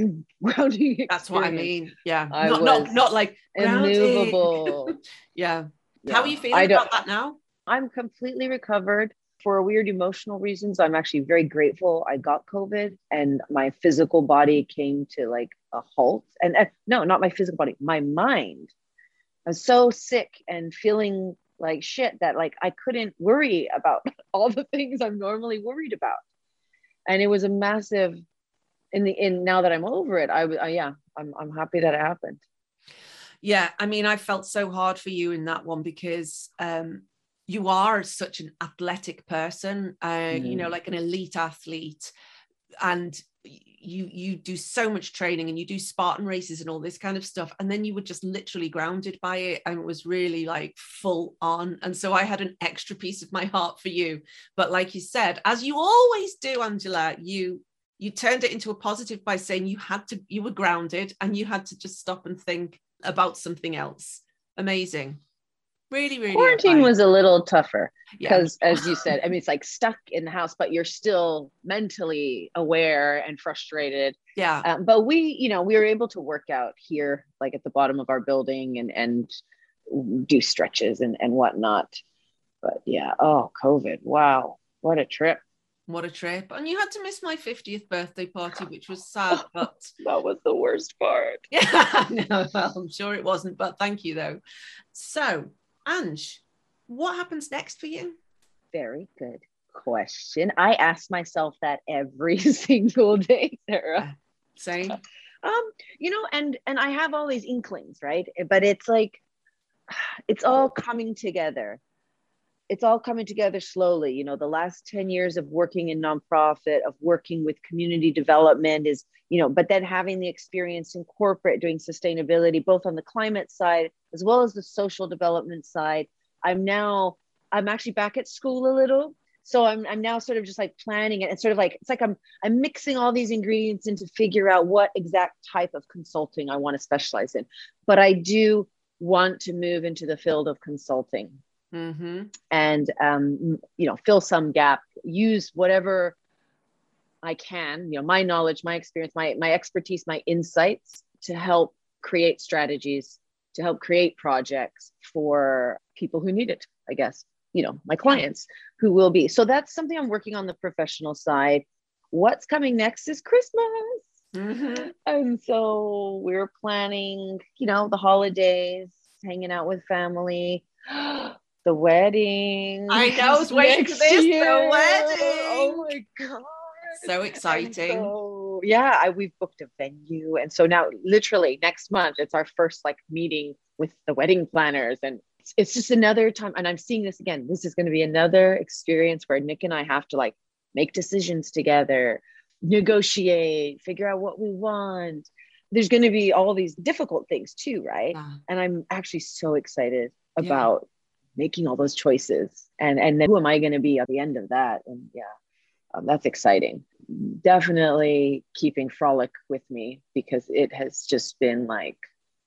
grounding experience. That's what I mean. Yeah. Not like immovable. Yeah. How are you feeling about that now? I'm completely recovered. For weird emotional reasons, I'm actually very grateful I got COVID and my physical body came to like a halt. And no, not my physical body, my mind. I was so sick and feeling like shit that like I couldn't worry about all the things I'm normally worried about. And it was a massive, now that I'm over it, I'm happy that it happened. Yeah, I mean, I felt so hard for you in that one because you are such an athletic person, like an elite athlete, and you do so much training and you do Spartan races and all this kind of stuff. And then you were just literally grounded by it. And it was really like full on. And so I had an extra piece of my heart for you. But like you said, as you always do, Angela, you turned it into a positive by saying you were grounded and you had to just stop and think about something else. Amazing. Really, really. Quarantine was a little tougher because, as you said, I mean, it's like stuck in the house, but you're still mentally aware and frustrated. Yeah. But we were able to work out here, like at the bottom of our building, and do stretches and whatnot. But yeah. Oh, COVID. Wow. What a trip. What a trip. And you had to miss my 50th birthday party, which was sad, but... That was the worst part. Yeah. No, well, I'm sure it wasn't, but thank you though. So, Ange, what happens next for you? Very good question. I ask myself that every single day, Sarah. Same. You know, and I have all these inklings, right? But it's like, it's all coming together. It's all coming together slowly. You know, the last 10 years of working in nonprofit, of working with community development is, you know, but then having the experience in corporate doing sustainability, both on the climate side, as well as the social development side. I'm actually back at school a little. So I'm now sort of just like planning it and sort of like, it's like I'm mixing all these ingredients in to figure out what exact type of consulting I want to specialize in. But I do want to move into the field of consulting. Mm-hmm. And, you know, fill some gap, use whatever I can, you know, my knowledge, my experience, my expertise, my insights to help create strategies, to help create projects for people who need it, I guess, you know, my clients who will be. So that's something I'm working on the professional side. What's coming next is Christmas. Mm-hmm. And so we're planning, you know, the holidays, hanging out with family. The wedding. I know, I was waiting for this. The wedding. Oh my God. So exciting. So, yeah, we've booked a venue. And so now literally next month, it's our first like meeting with the wedding planners. And it's just another time. And I'm seeing this again. This is going to be another experience where Nick and I have to like make decisions together, negotiate, figure out what we want. There's going to be all these difficult things too, right? And I'm actually so excited about making all those choices and then who am I going to be at the end of that? And that's exciting. Definitely keeping Frolic with me because it has just been like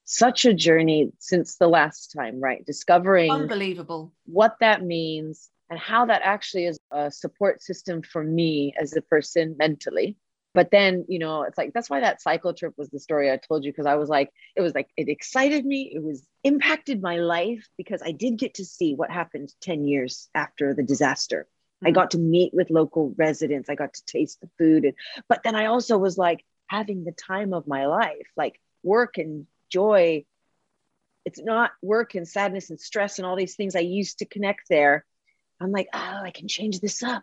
such a journey since the last time, right? Discovering unbelievable what that means and how that actually is a support system for me as a person mentally. But then, you know, it's like, that's why that cycle trip was the story I told you. Cause I was like, it was like, it excited me. It was impacted my life because I did get to see what happened 10 years after the disaster. Mm-hmm. I got to meet with local residents. I got to taste the food. But then I also was like having the time of my life, like work and joy. It's not work and sadness and stress and all these things I used to connect there. I'm like, oh, I can change this up.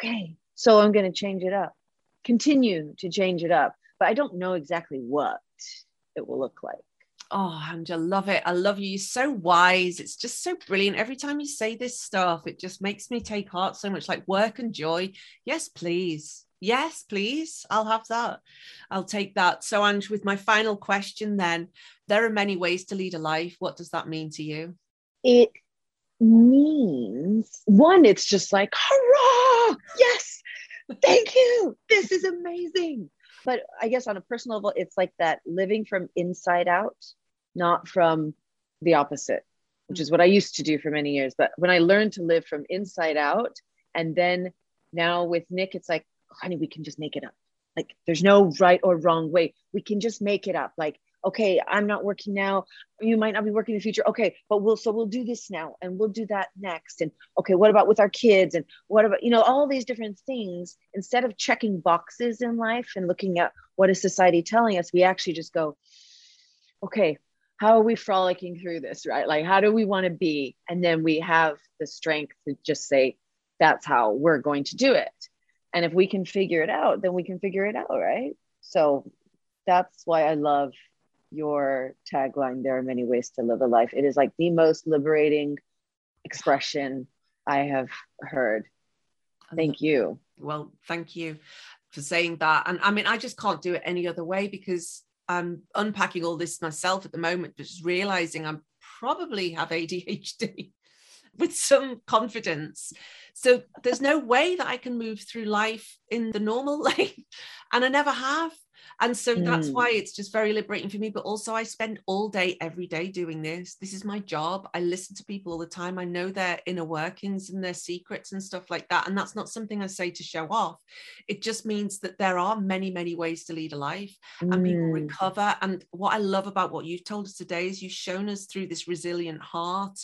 Okay. So I'm going to change it up. Continue to change it up, but I don't know exactly what it will look like. Oh, Angela, love it. I love you. You're so wise. It's just so brilliant. Every time you say this stuff, it just makes me take heart so much, like work and joy. Yes, please. Yes, please. I'll have that. I'll take that. So, Ange, with my final question then, there are many ways to lead a life. What does that mean to you? It means, one, it's just like, hurrah, yes. Thank you. This is amazing. But I guess on a personal level, it's like that living from inside out, not from the opposite, which is what I used to do for many years. But when I learned to live from inside out, and then now with Nick, it's like, honey, we can just make it up. Like there's no right or wrong way. We can just make it up. Like, okay, I'm not working now. You might not be working in the future. Okay, but we'll do this now and we'll do that next. And okay, what about with our kids? And what about, you know, all these different things, instead of checking boxes in life and looking at what is society telling us, we actually just go, okay, how are we frolicking through this, right? Like, how do we want to be? And then we have the strength to just say, that's how we're going to do it. And if we can figure it out, then we can figure it out, right? So that's why I love your tagline, there are many ways to live a life. It is like the most liberating expression I have heard. Thank you. Well, thank you for saying that. And I mean, I just can't do it any other way because I'm unpacking all this myself at the moment, but just realizing I probably have ADHD with some confidence. So there's no way that I can move through life in the normal lane. And I never have. And so that's why it's just very liberating for me. But also I spend all day, every day doing this. This is my job. I listen to people all the time. I know their inner workings and their secrets and stuff like that. And that's not something I say to show off. It just means that there are many, many ways to lead a life and people recover. And what I love about what you've told us today is you've shown us through this resilient heart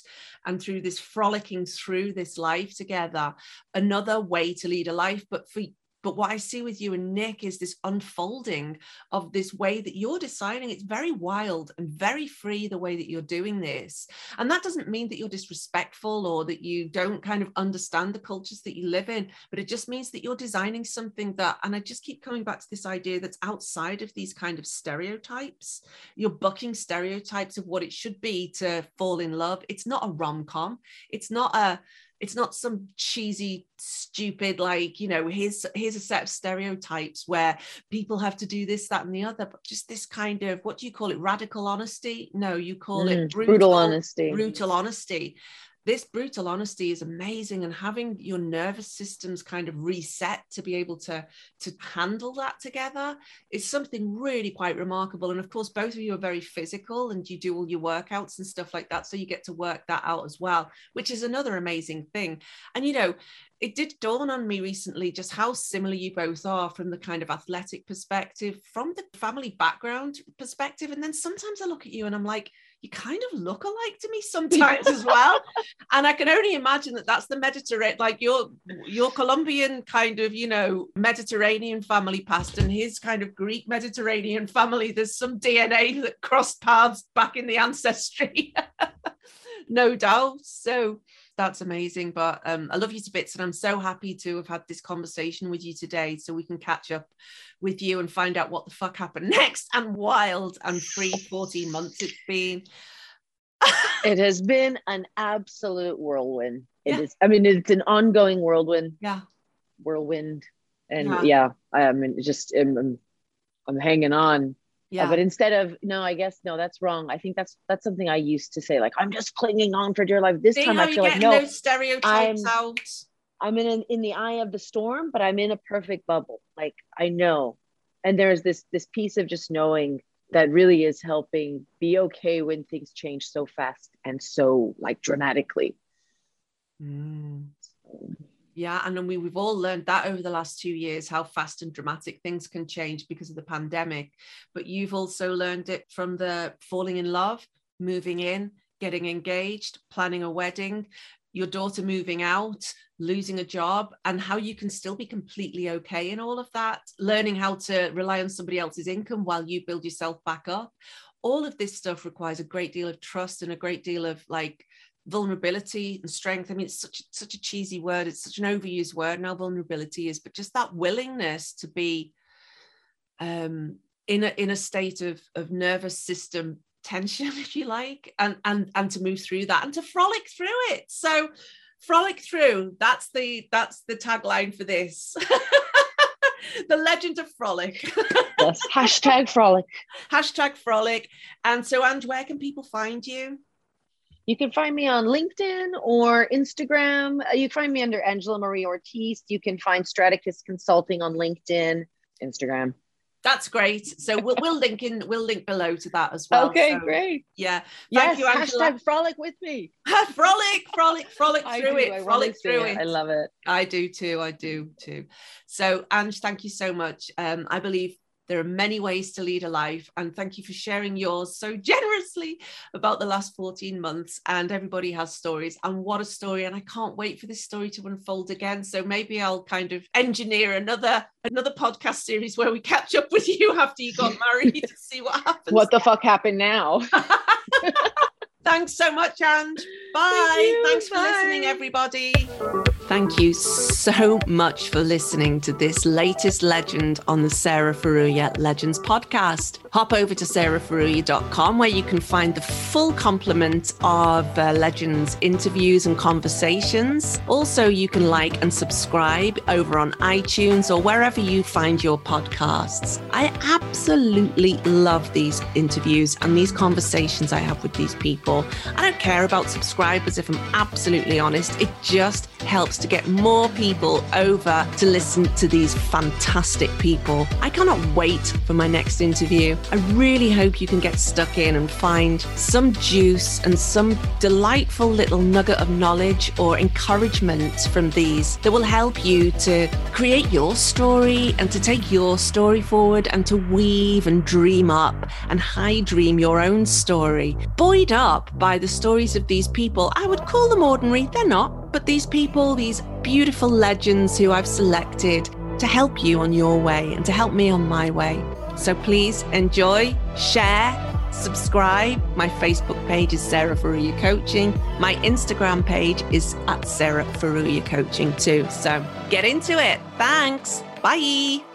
and through this frolicking through this life together, another way to lead a life, but for But what I see with you and Nick is this unfolding of this way that you're deciding. It's very wild and very free the way that you're doing this. And that doesn't mean that you're disrespectful or that you don't kind of understand the cultures that you live in, but it just means that you're designing something that, and I just keep coming back to this idea, that's outside of these kind of stereotypes. You're bucking stereotypes of what it should be to fall in love. It's not a rom-com. It's not some cheesy, stupid, like, you know, here's a set of stereotypes where people have to do this, that, and the other, but just this kind of, what do you call it? Radical honesty? No, you call it brutal honesty. Brutal honesty. This brutal honesty is amazing, and having your nervous systems kind of reset to be able to handle that together is something really quite remarkable. And of course, both of you are very physical and you do all your workouts and stuff like that. So you get to work that out as well, which is another amazing thing. And, you know, it did dawn on me recently just how similar you both are from the kind of athletic perspective, from the family background perspective. And then sometimes I look at you and I'm like, you kind of look alike to me sometimes as well. And I can only imagine that that's the Mediterranean, like your Colombian kind of, you know, Mediterranean family past and his kind of Greek Mediterranean family. There's some DNA that crossed paths back in the ancestry. No doubt. So that's amazing. But I love you to bits, and I'm so happy to have had this conversation with you today, so we can catch up with you and find out what the fuck happened next, and wild and free 14 months it's been. It has been an absolute whirlwind. It is. I mean, it's an ongoing whirlwind. Yeah. Whirlwind. And I mean, just I'm hanging on. Yeah. But instead of, no, I guess, no, that's wrong. I think that's something I used to say, like, I'm just clinging on for dear life. This time I feel like, no, stereotypes out. I'm in the eye of the storm, but I'm in a perfect bubble. Like, I know. And there's this piece of just knowing that really is helping be okay when things change so fast and so like dramatically. Mm. Yeah. And then we've all learned that over the last 2 years, how fast and dramatic things can change because of the pandemic. But you've also learned it from the falling in love, moving in, getting engaged, planning a wedding, your daughter moving out, losing a job, and how you can still be completely okay in all of that, learning how to rely on somebody else's income while you build yourself back up. All of this stuff requires a great deal of trust and a great deal of like vulnerability and strength. I mean, it's such a cheesy word. It's such an overused word now, vulnerability is, but just that willingness to be in a state of nervous system tension, if you like, and to move through that and to frolic through it. So frolic through, that's the tagline for this. The legend of frolic. Yes, hashtag frolic. And so, and where can people find you? You can find me on LinkedIn or Instagram. You can find me under Angela Marie Ortiz. You can find Strategist Consulting on LinkedIn, Instagram. That's great. So we'll link below to that as well. Okay, so, great. Yeah. Thank you, Angela. Hashtag frolic with me. frolic through it. Frolic through it. I love it. I do too. So, Ange, thank you so much. I believe there are many ways to lead a life. And thank you for sharing yours so generously about the last 14 months. And everybody has stories. And what a story. And I can't wait for this story to unfold again. So maybe I'll kind of engineer another podcast series where we catch up with you after you got married to see what happens. What the fuck happened now? Thanks so much, Ange. Bye. Thanks for listening, everybody. Thank you so much for listening to this latest legend on the Sarah Furuya Legends podcast. Hop over to sarahfuruya.com where you can find the full complement of legends interviews and conversations. Also, you can like and subscribe over on iTunes or wherever you find your podcasts. I absolutely love these interviews and these conversations I have with these people. I don't care about subscribers, if I'm absolutely honest. It just helps to get more people over to listen to these fantastic people. I cannot wait for my next interview. I really hope you can get stuck in and find some juice and some delightful little nugget of knowledge or encouragement from these that will help you to create your story and to take your story forward and to weave and dream up and high dream your own story. Buoyed up by the stories of these people. I would call them ordinary, they're not, but these people, these beautiful legends who I've selected to help you on your way and to help me on my way. So please enjoy, share, subscribe. My Facebook page is Sarah Furuya Coaching. My Instagram page is @Sarah Furuya Coaching too. So get into it. Thanks. Bye.